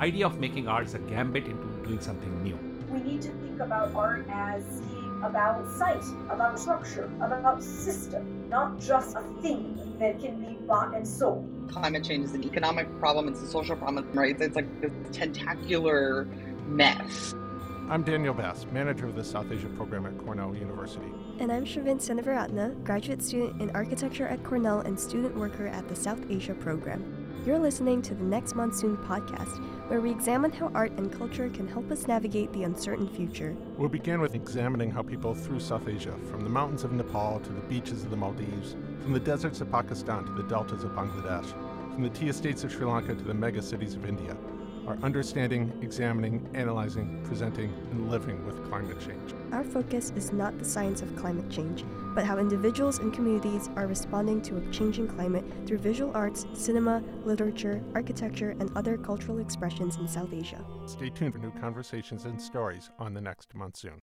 idea of making art is a gambit into doing something new. We need to think about art as being about sight, about structure, about system, not just a thing that can be bought and sold. Climate change is an economic problem, it's a social problem, right? It's like this tentacular mess. I'm Daniel Bass, manager of the South Asia program at Cornell University. And I'm Shravin Seneviratne, graduate student in architecture at Cornell and student worker at the South Asia program. You're listening to the Next Monsoon podcast, where we examine how art and culture can help us navigate the uncertain future. We'll begin with examining how people through South Asia, from the mountains of Nepal to the beaches of the Maldives, from the deserts of Pakistan to the deltas of Bangladesh, from the tea estates of Sri Lanka to the mega cities of India, are understanding, examining, analyzing, presenting, and living with climate change. Our focus is not the science of climate change, but how individuals and communities are responding to a changing climate through visual arts, cinema, literature, architecture, and other cultural expressions in South Asia. Stay tuned for new conversations and stories on The Next Monsoon.